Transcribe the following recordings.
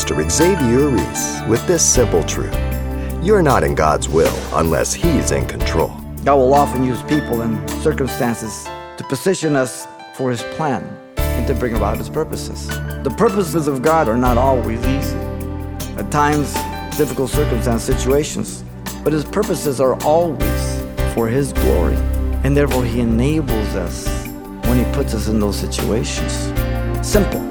Pastor Xavier Reese with this simple truth. You're not in God's will unless He's in control. God will often use people and circumstances to position us for His plan and to bring about His purposes. The purposes of God are not always easy. At times, difficult situations, but His purposes are always for His glory. And therefore, He enables us when He puts us in those situations. Simple.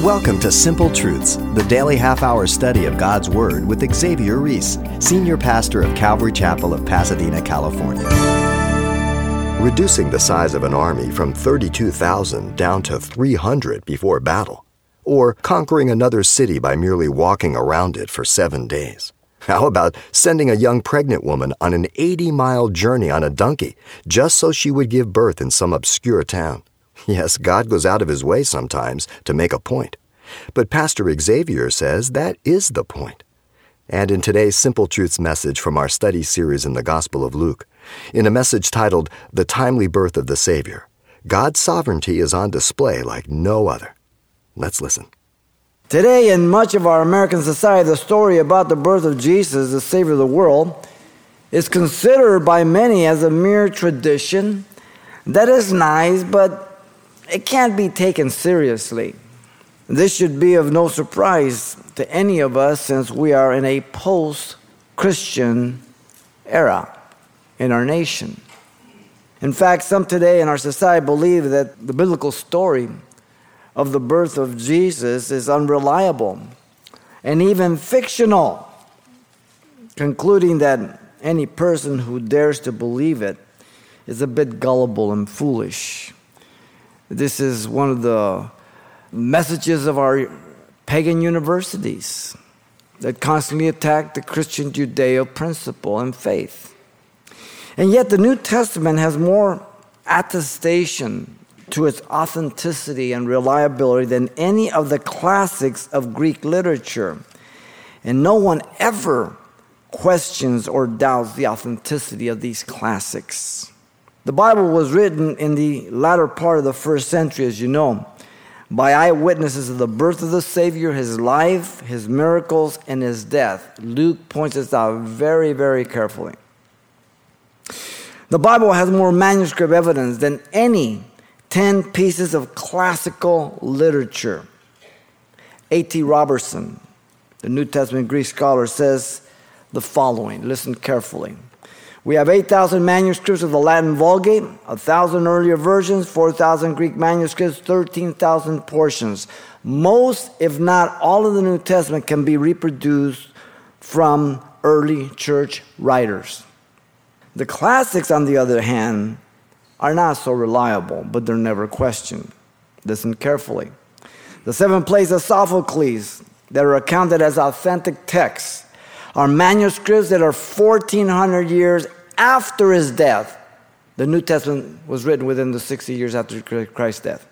Welcome to Simple Truths, the daily half-hour study of God's Word with Xavier Reese, Senior Pastor of Calvary Chapel of Pasadena, California. Reducing the size of an army from 32,000 down to 300 before battle, or conquering another city by merely walking around it for 7 days. How about sending a young pregnant woman on an 80-mile journey on a donkey just so she would give birth in some obscure town? Yes, God goes out of His way sometimes to make a point. But Pastor Xavier says that is the point. And in today's Simple Truths message from our study series in the Gospel of Luke, in a message titled, The Timely Birth of the Savior, God's sovereignty is on display like no other. Let's listen. Today, in much of our American society, the story about the birth of Jesus, the Savior of the world, is considered by many as a mere tradition that is nice, but it can't be taken seriously. This should be of no surprise to any of us since we are in a post-Christian era in our nation. In fact, some today in our society believe that the biblical story of the birth of Jesus is unreliable and even fictional, concluding that any person who dares to believe it is a bit gullible and foolish. This is one of the messages of our pagan universities that constantly attack the Christian Judeo principle and faith. And yet the New Testament has more attestation to its authenticity and reliability than any of the classics of Greek literature. And no one ever questions or doubts the authenticity of these classics. The Bible was written in the latter part of the first century, as you know, by eyewitnesses of the birth of the Savior, His life, His miracles, and His death. Luke points this out very, very carefully. The Bible has more manuscript evidence than any 10 pieces of classical literature. A.T. Robertson, the New Testament Greek scholar, says the following. Listen carefully. We have 8,000 manuscripts of the Latin Vulgate, 1,000 earlier versions, 4,000 Greek manuscripts, 13,000 portions. Most, if not all, of the New Testament can be reproduced from early church writers. The classics, on the other hand, are not so reliable, but they're never questioned. Listen carefully. The 7 plays of Sophocles that are accounted as authentic texts are manuscripts that are 1,400 years after his death. The New Testament was written within the 60 years after Christ's death.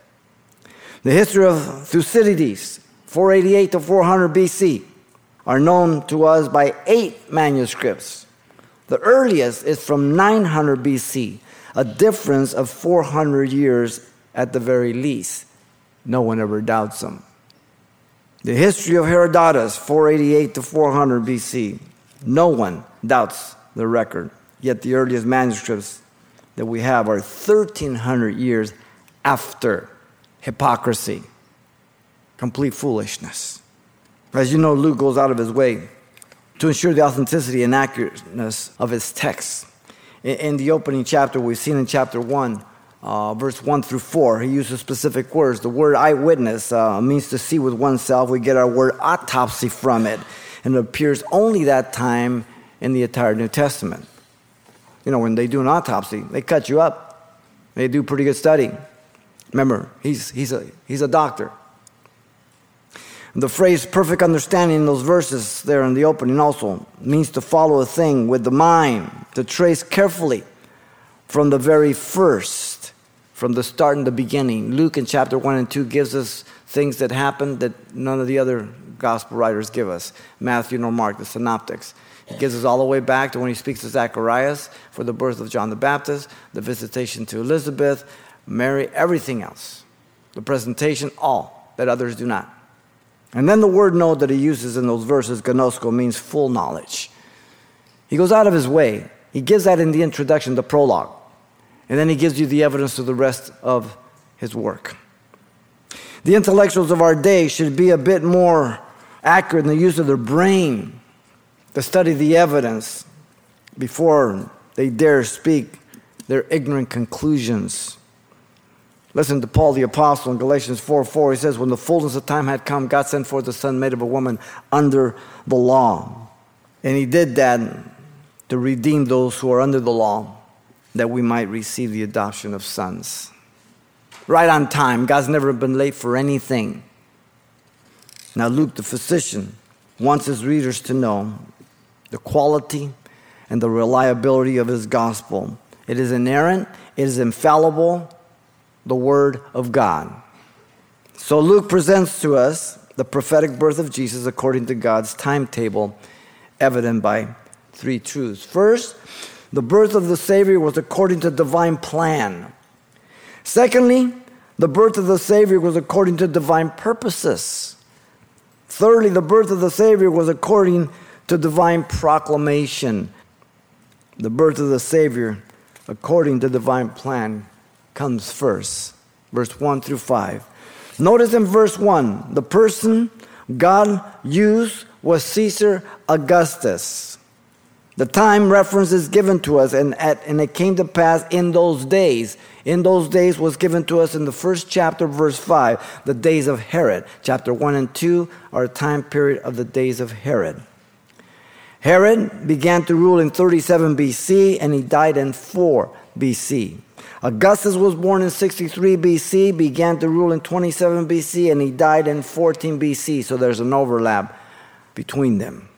The history of Thucydides, 488 to 400 BC, are known to us by 8 manuscripts. The earliest is from 900 BC, a difference of 400 years at the very least. No one ever doubts them. The history of Herodotus, 488 to 400 BC. No one doubts the record. Yet the earliest manuscripts that we have are 1,300 years after. Hypocrisy. Complete foolishness. As you know, Luke goes out of his way to ensure the authenticity and accurateness of his text. In the opening chapter, we've seen in chapter 1, verse 1 through 4, he uses specific words. The word eyewitness means to see with oneself. We get our word autopsy from it, and it appears only that time in the entire New Testament. You know, when they do an autopsy, they cut you up. They do pretty good study. Remember, he's a doctor. The phrase perfect understanding in those verses there in the opening also means to follow a thing with the mind, to trace carefully from the very first, from the start and the beginning. Luke in chapter 1 and 2 gives us things that happened that none of the other gospel writers give us, Matthew nor Mark, the synoptics. He gives us all the way back to when he speaks to Zacharias for the birth of John the Baptist, the visitation to Elizabeth, Mary, everything else. The presentation, all that others do not. And then the word know that he uses in those verses, gnosko, means full knowledge. He goes out of his way. He gives that in the introduction, the prologue. And then he gives you the evidence to the rest of his work. The intellectuals of our day should be a bit more accurate in the use of their brain to study the evidence before they dare speak their ignorant conclusions. Listen to Paul the Apostle in Galatians 4:4. He says, when the fullness of time had come, God sent forth a son made of a woman under the law. And he did that to redeem those who are under the law, that we might receive the adoption of sons. Right on time. God's never been late for anything. Now Luke, the physician, wants his readers to know the quality and the reliability of his gospel. It is inerrant. It is infallible. The word of God. So Luke presents to us the prophetic birth of Jesus according to God's timetable, evident by three truths. First, the birth of the Savior was according to divine plan. Secondly, the birth of the Savior was according to divine purposes. Thirdly, the birth of the Savior was according to divine proclamation. The birth of the Savior according to divine plan comes first. Verse 1 through 5. Notice in verse 1, the person God used was Caesar Augustus. The time reference is given to us, and it came to pass in those days. In those days was given to us in the first chapter, verse 5, the days of Herod. Chapter 1 and 2 are a time period of the days of Herod. Herod began to rule in 37 BC, and he died in 4 BC. Augustus was born in 63 BC, began to rule in 27 BC, and he died in 14 BC, so there's an overlap between them.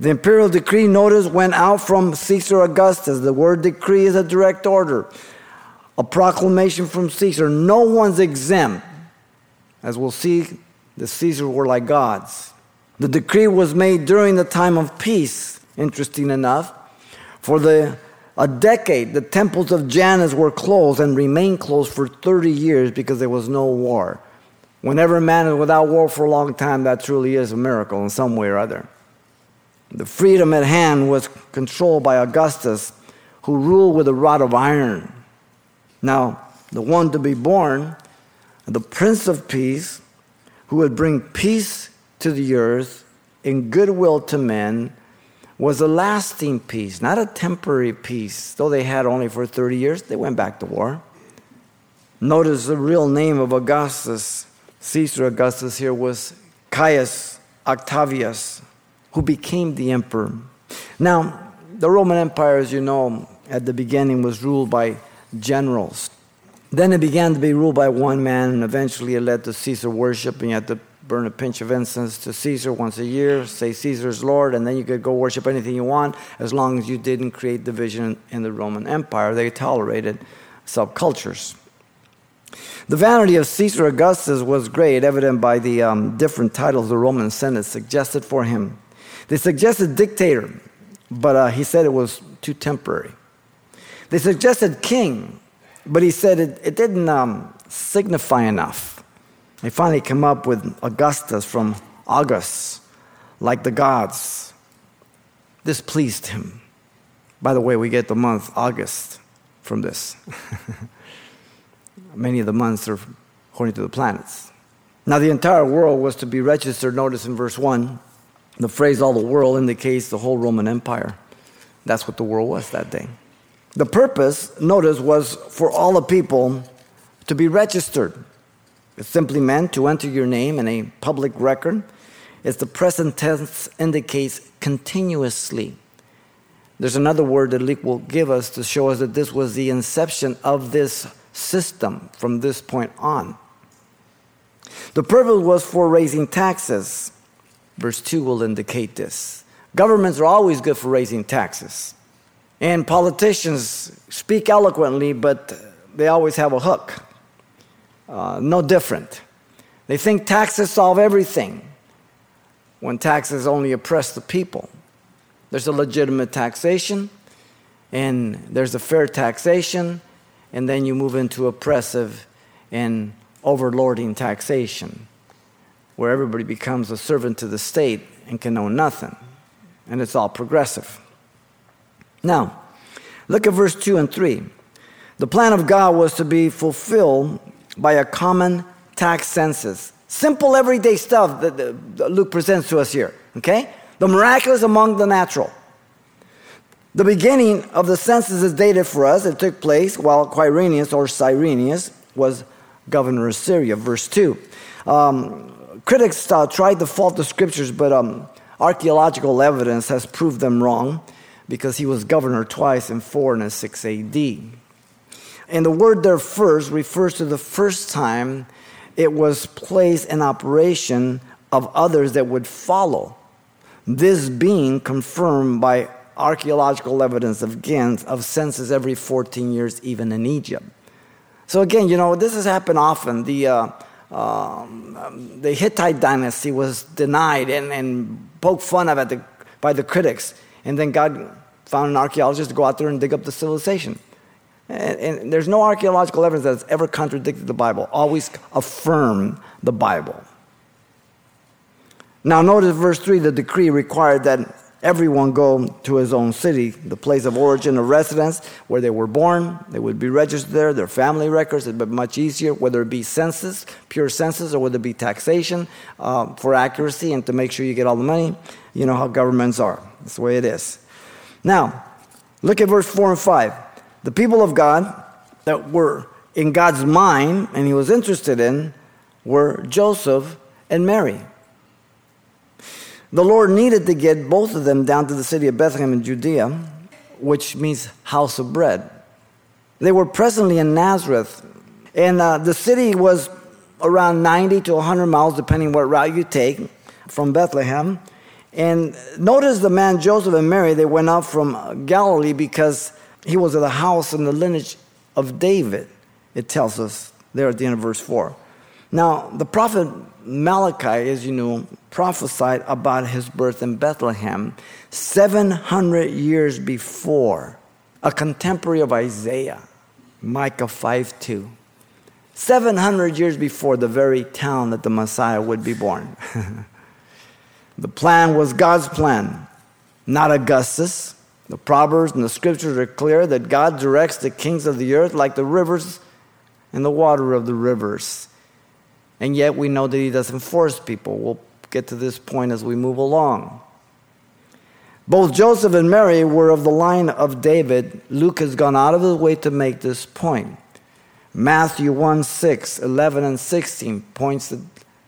The imperial decree, notice, went out from Caesar Augustus. The word decree is a direct order, a proclamation from Caesar. No one's exempt. As we'll see, the Caesars were like gods. The decree was made during the time of peace, interesting enough. For a decade, the temples of Janus were closed and remained closed for 30 years because there was no war. Whenever man is without war for a long time, that truly is a miracle in some way or other. The freedom at hand was controlled by Augustus, who ruled with a rod of iron. Now, the one to be born, the Prince of Peace, who would bring peace to the earth and goodwill to men, was a lasting peace, not a temporary peace. Though they had only for 30 years, they went back to war. Notice the real name of Augustus, Caesar Augustus here, was Caius Octavius, who became the emperor. Now, the Roman Empire, as you know, at the beginning was ruled by generals. Then it began to be ruled by one man, and eventually it led to Caesar worship, and you had to burn a pinch of incense to Caesar once a year, say Caesar's Lord, and then you could go worship anything you want, as long as you didn't create division in the Roman Empire. They tolerated subcultures. The vanity of Caesar Augustus was great, evident by the different titles the Roman Senate suggested for him. They suggested dictator, but he said it was too temporary. They suggested king, but he said it didn't signify enough. They finally came up with Augustus from August, like the gods. This pleased him. By the way, we get the month August from this. Many of the months are according to the planets. Now, the entire world was to be registered. Notice in verse 1, the phrase all the world indicates the whole Roman Empire. That's what the world was that day. The purpose, notice, was for all the people to be registered. It simply meant to enter your name in a public record. It's the present tense indicates continuously. There's another word that Luke will give us to show us that this was the inception of this system from this point on. The purpose was for raising taxes. Verse 2 will indicate this. Governments are always good for raising taxes. And politicians speak eloquently, but they always have a hook. No different. They think taxes solve everything when taxes only oppress the people. There's a legitimate taxation, and there's a fair taxation, and then you move into oppressive and overlording taxation, where everybody becomes a servant to the state and can own nothing, and it's all progressive. Now, look at verse 2 and 3. The plan of God was to be fulfilled by a common tax census. Simple everyday stuff that Luke presents to us here, okay? The miraculous among the natural. The beginning of the census is dated for us. It took place while Quirinius or Cyrenius was governor of Syria, verse 2. Critics tried to fault the scriptures, but archaeological evidence has proved them wrong because he was governor twice in 4 and in 6 A.D. And the word there first refers to the first time it was placed in operation of others that would follow. This being confirmed by archaeological evidence of census every 14 years, even in Egypt. So again, you know, this has happened often. The Hittite dynasty was denied and poked fun of by the critics. And then God found an archaeologist to go out there and dig up the civilization. And there's no archaeological evidence that's ever contradicted the Bible. Always affirm the Bible. Now notice verse 3, the decree required that everyone go to his own city, the place of origin of residence, where they were born. They would be registered there, their family records. It would be much easier, whether it be census, pure census, or whether it be taxation for accuracy and to make sure you get all the money. You know how governments are. That's the way it is. Now, look at verse 4 and 5. The people of God that were in God's mind and he was interested in were Joseph and Mary. The Lord needed to get both of them down to the city of Bethlehem in Judea, which means house of bread. They were presently in Nazareth, and the city was around 90 to 100 miles, depending what route you take, from Bethlehem. And notice the man Joseph and Mary, they went up from Galilee because he was of the house and the lineage of David, it tells us there at the end of verse 4. Now, the prophet Malachi, as you know, prophesied about his birth in Bethlehem 700 years before, a contemporary of Isaiah, Micah 5:2. 700 years before the very town that the Messiah would be born. The plan was God's plan, not Augustus. The Proverbs and the Scriptures are clear that God directs the kings of the earth like the rivers and the water of the rivers. And yet we know that he doesn't force people. We'll get to this point as we move along. Both Joseph and Mary were of the line of David. Luke has gone out of his way to make this point. Matthew 1:6, 11 and 16 points that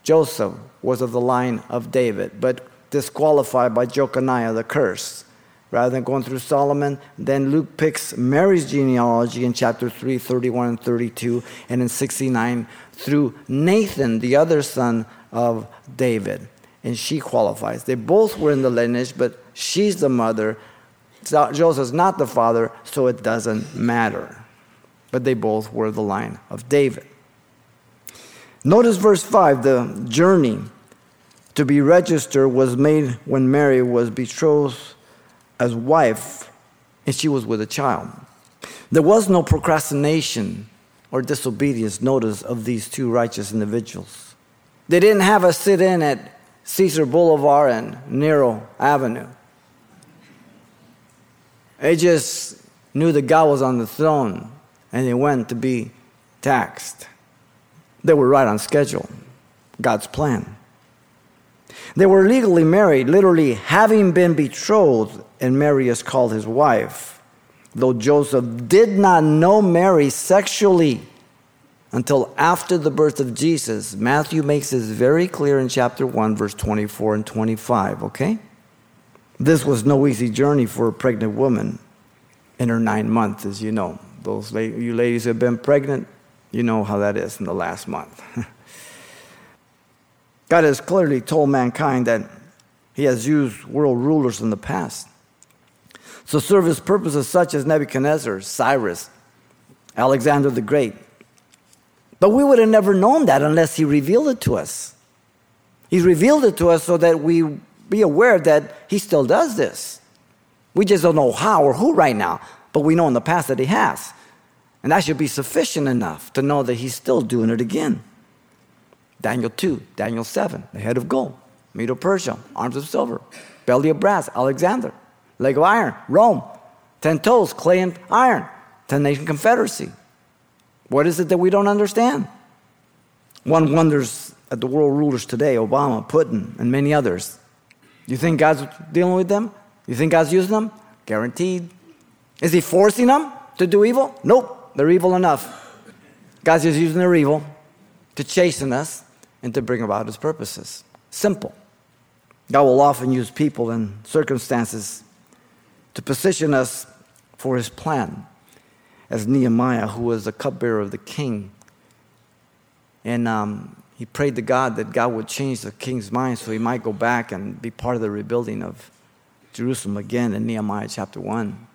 Joseph was of the line of David, but disqualified by Jeconiah the curse. Rather than going through Solomon, then Luke picks Mary's genealogy in chapter 3, 31 and 32, and in 69 through Nathan, the other son of David. And she qualifies. They both were in the lineage, but she's the mother. Joseph's not the father, so it doesn't matter. But they both were the line of David. Notice verse 5, the journey to be registered was made when Mary was betrothed as wife, and she was with a child. There was no procrastination or disobedience, notice, of these two righteous individuals. They didn't have a sit-in at Caesar Boulevard and Nero Avenue. They just knew that God was on the throne, and they went to be taxed. They were right on schedule, God's plan. They were legally married, literally having been betrothed, and Mary is called his wife, though Joseph did not know Mary sexually until after the birth of Jesus. Matthew makes this very clear in chapter 1, verse 24 and 25, okay? This was no easy journey for a pregnant woman in her 9 months, as you know. Those you ladies who have been pregnant, you know how that is in the last month. God has clearly told mankind that he has used world rulers in the past to serve his purposes, such as Nebuchadnezzar, Cyrus, Alexander the Great. But we would have never known that unless he revealed it to us. He's revealed it to us so that we be aware that he still does this. We just don't know how or who right now, but we know in the past that he has. And that should be sufficient enough to know that he's still doing it again. Daniel 2, Daniel 7, the head of gold, Medo-Persia, arms of silver, belly of brass, Alexander, leg of iron, Rome, 10 toes, clay and iron, 10-nation confederacy. What is it that we don't understand? One wonders at the world rulers today, Obama, Putin, and many others. You think God's dealing with them? You think God's using them? Guaranteed. Is he forcing them to do evil? Nope, they're evil enough. God's just using their evil to chasten us and to bring about his purposes. Simple. God will often use people and circumstances to position us for his plan. As Nehemiah, who was a cupbearer of the king, and he prayed to God that God would change the king's mind so he might go back and be part of the rebuilding of Jerusalem again in Nehemiah chapter 1.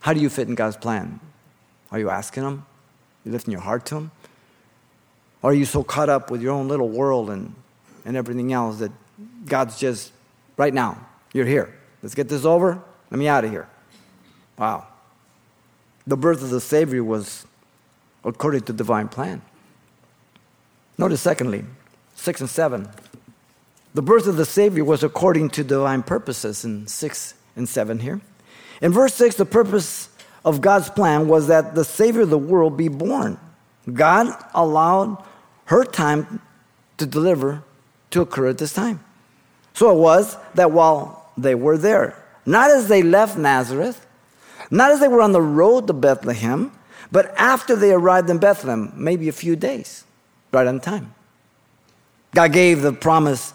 How do you fit in God's plan? Are you asking him? Are you lifting your heart to him? Or are you so caught up with your own little world and everything else that God's just, right now, you're here. Let's get this over. Let me out of here. Wow. The birth of the Savior was according to divine plan. Notice secondly, 6 and 7. The birth of the Savior was according to divine purposes in 6 and 7 here. In verse 6, the purpose of God's plan was that the Savior of the world be born. God allowed her time to deliver to occur at this time. So it was that while they were there, not as they left Nazareth, not as they were on the road to Bethlehem, but after they arrived in Bethlehem, maybe a few days, right on time. God gave the promise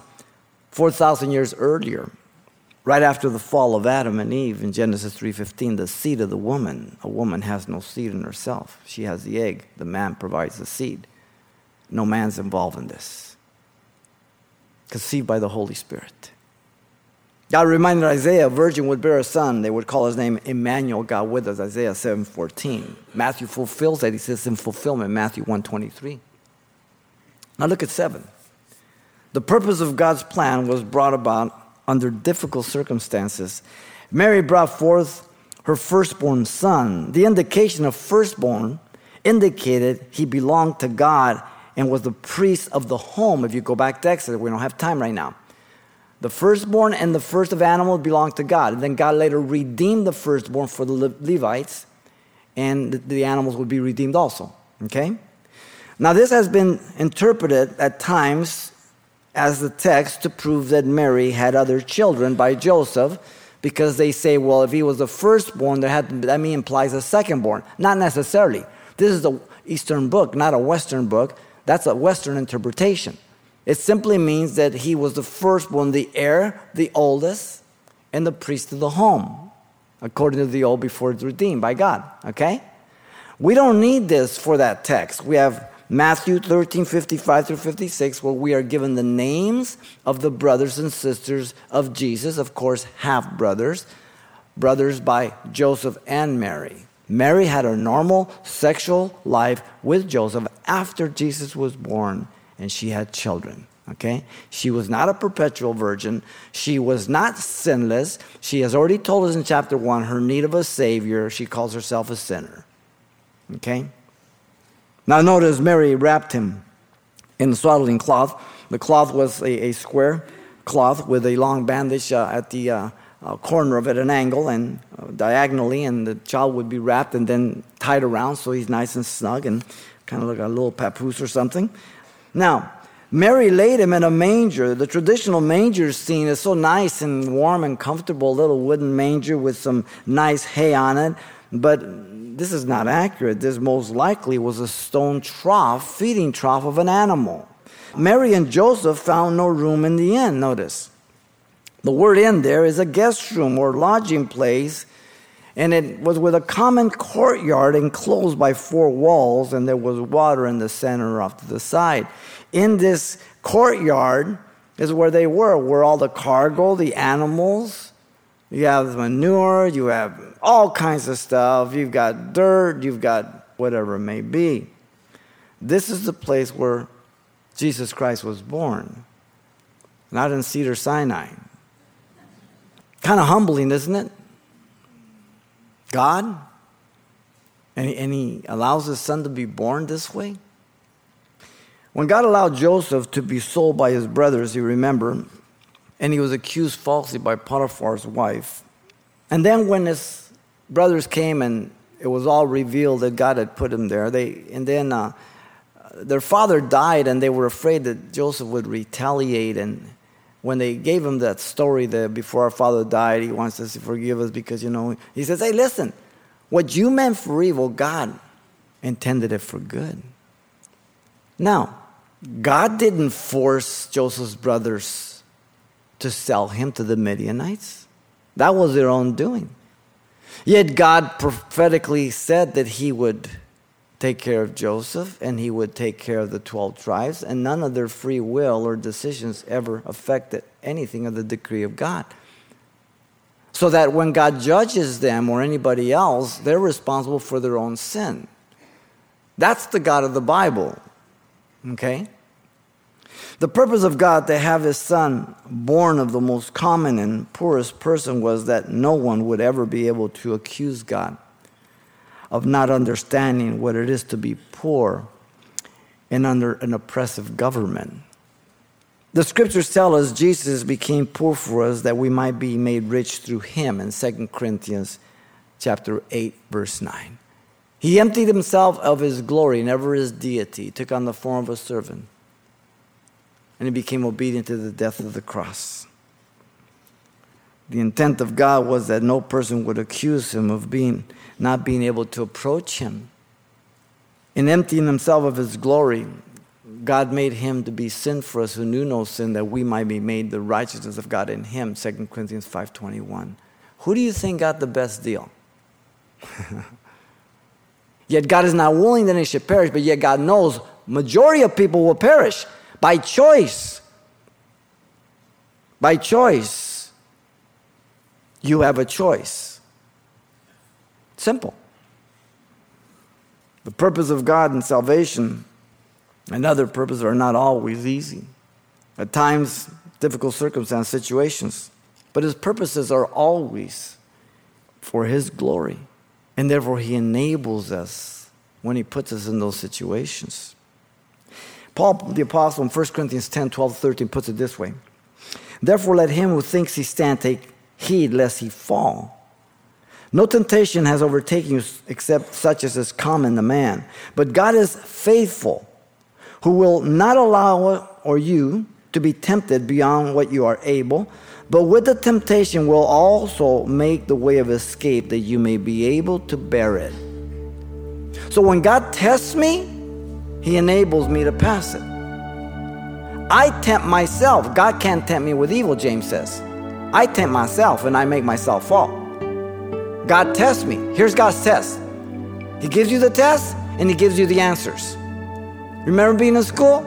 4,000 years earlier, right after the fall of Adam and Eve in Genesis 3:15, the seed of the woman. A woman has no seed in herself. She has the egg. The man provides the seed. No man's involved in this. Conceived by the Holy Spirit. God reminded Isaiah, a virgin would bear a son. They would call his name Emmanuel, God with us, Isaiah 7:14. Matthew fulfills that. He says in fulfillment, Matthew 1:23. Now look at 7. The purpose of God's plan was brought about under difficult circumstances. Mary brought forth her firstborn son. The indication of firstborn indicated he belonged to God and was the priest of the home. If you go back to Exodus, we don't have time right now. The firstborn and the first of animals belonged to God. And then God later redeemed the firstborn for the Levites, and the animals would be redeemed also. Okay? Now this has been interpreted at times as the text to prove that Mary had other children by Joseph, because they say, well, if he was the firstborn, that implies a secondborn. Not necessarily. This is an Eastern book, not a Western book. That's a Western interpretation. It simply means that he was the firstborn, the heir, the oldest, and the priest of the home, according to the old before it's redeemed by God, okay? We don't need this for that text. We have Matthew 13:55 through 56, where we are given the names of the brothers and sisters of Jesus, of course, half-brothers, brothers by Joseph and Mary. Mary had a normal sexual life with Joseph after Jesus was born, and she had children, okay? She was not a perpetual virgin. She was not sinless. She has already told us in chapter 1 her need of a Savior. She calls herself a sinner, okay? Now notice Mary wrapped him in a swaddling cloth. The cloth was a square cloth with a long bandage at the corner of it, an angle, and diagonally, and the child would be wrapped and then tied around so he's nice and snug and kind of like a little papoose or something. Now, Mary laid him in a manger. The traditional manger scene is so nice and warm and comfortable, little wooden manger with some nice hay on it. But this is not accurate. This most likely was a stone trough, feeding trough of an animal. Mary and Joseph found no room in the inn, notice. The word inn there is a guest room or lodging place, and it was with a common courtyard enclosed by 4 walls, and there was water in the center off to the side. In this courtyard is where they were all the cargo, the animals. You have manure, you have all kinds of stuff. You've got dirt, you've got whatever it may be. This is the place where Jesus Christ was born. Not in Cedar Sinai. Kind of humbling, isn't it? God, and he allows his son to be born this way. When God allowed Joseph to be sold by his brothers, you remember, and he was accused falsely by Potiphar's wife. And then when his brothers came and it was all revealed that God had put him there, and then their father died, and they were afraid that Joseph would retaliate. And when they gave him that story that before our father died, he wants us to forgive us because, you know, he says, hey, listen, what you meant for evil, God intended it for good. Now, God didn't force Joseph's brothers to sell him to the Midianites. That was their own doing. Yet God prophetically said that he would take care of Joseph, and he would take care of the 12 tribes, and none of their free will or decisions ever affected anything of the decree of God. So that when God judges them or anybody else, they're responsible for their own sin. That's the God of the Bible, okay? The purpose of God to have his son born of the most common and poorest person was that no one would ever be able to accuse God of not understanding what it is to be poor and under an oppressive government. The scriptures tell us Jesus became poor for us that we might be made rich through him in 2 Corinthians chapter 8, verse 9. He emptied himself of his glory, never his deity, took on the form of a servant, and he became obedient to the death of the cross. The intent of God was that no person would accuse him of not being able to approach him. In emptying himself of his glory, God made him to be sin for us who knew no sin, that we might be made the righteousness of God in him, 2 Corinthians 5:21. Who do you think got the best deal? Yet God is not willing that any should perish, but yet God knows majority of people will perish by choice. By choice. You have a choice. Simple. The purpose of God and salvation and other purposes are not always easy. At times, difficult circumstances, situations. But his purposes are always for his glory. And therefore, he enables us when he puts us in those situations. Paul, the apostle, in 1 Corinthians 10, 12, 13, puts it this way. Therefore, let him who thinks he stands take heed lest he fall. No temptation has overtaken you except such as is common to man. But God is faithful, who will not allow you to be tempted beyond what you are able, but with the temptation will also make the way of escape that you may be able to bear it. So when God tests me, he enables me to pass it. I tempt myself. God can't tempt me with evil, James says. I tempt myself and I make myself fall. God tests me. Here's God's test. He gives you the test and he gives you the answers. Remember being in school?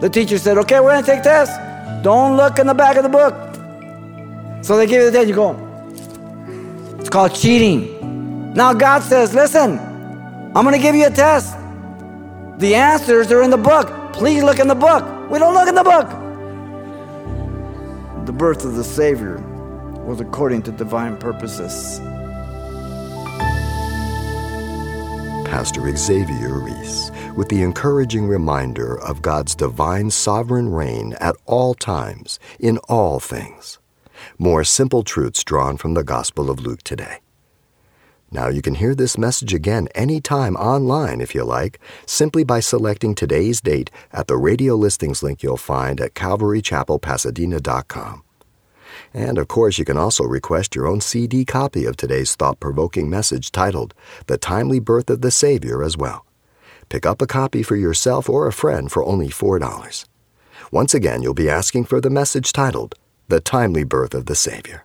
The teacher said, okay, we're going to take tests. Don't look in the back of the book. So they give you the test. You go, it's called cheating. Now God says, listen, I'm going to give you a test. The answers are in the book. Please look in the book. We don't look in the book. The birth of the Savior was according to divine purposes. Pastor Xavier Reese with the encouraging reminder of God's divine sovereign reign at all times, in all things. More simple truths drawn from the Gospel of Luke today. Now you can hear this message again anytime online if you like, simply by selecting today's date at the radio listings link you'll find at calvarychapelpasadena.com. And of course, you can also request your own CD copy of today's thought-provoking message titled, The Timely Birth of the Savior as well. Pick up a copy for yourself or a friend for only $4. Once again, you'll be asking for the message titled, The Timely Birth of the Savior.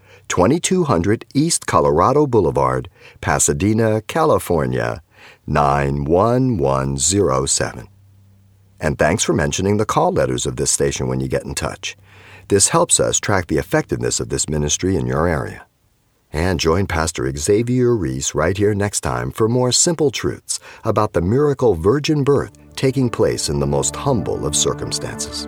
2200 East Colorado Boulevard, Pasadena, California, 91107. And thanks for mentioning the call letters of this station when you get in touch. This helps us track the effectiveness of this ministry in your area. And join Pastor Xavier Reese right here next time for more Simple Truths about the miracle virgin birth taking place in the most humble of circumstances.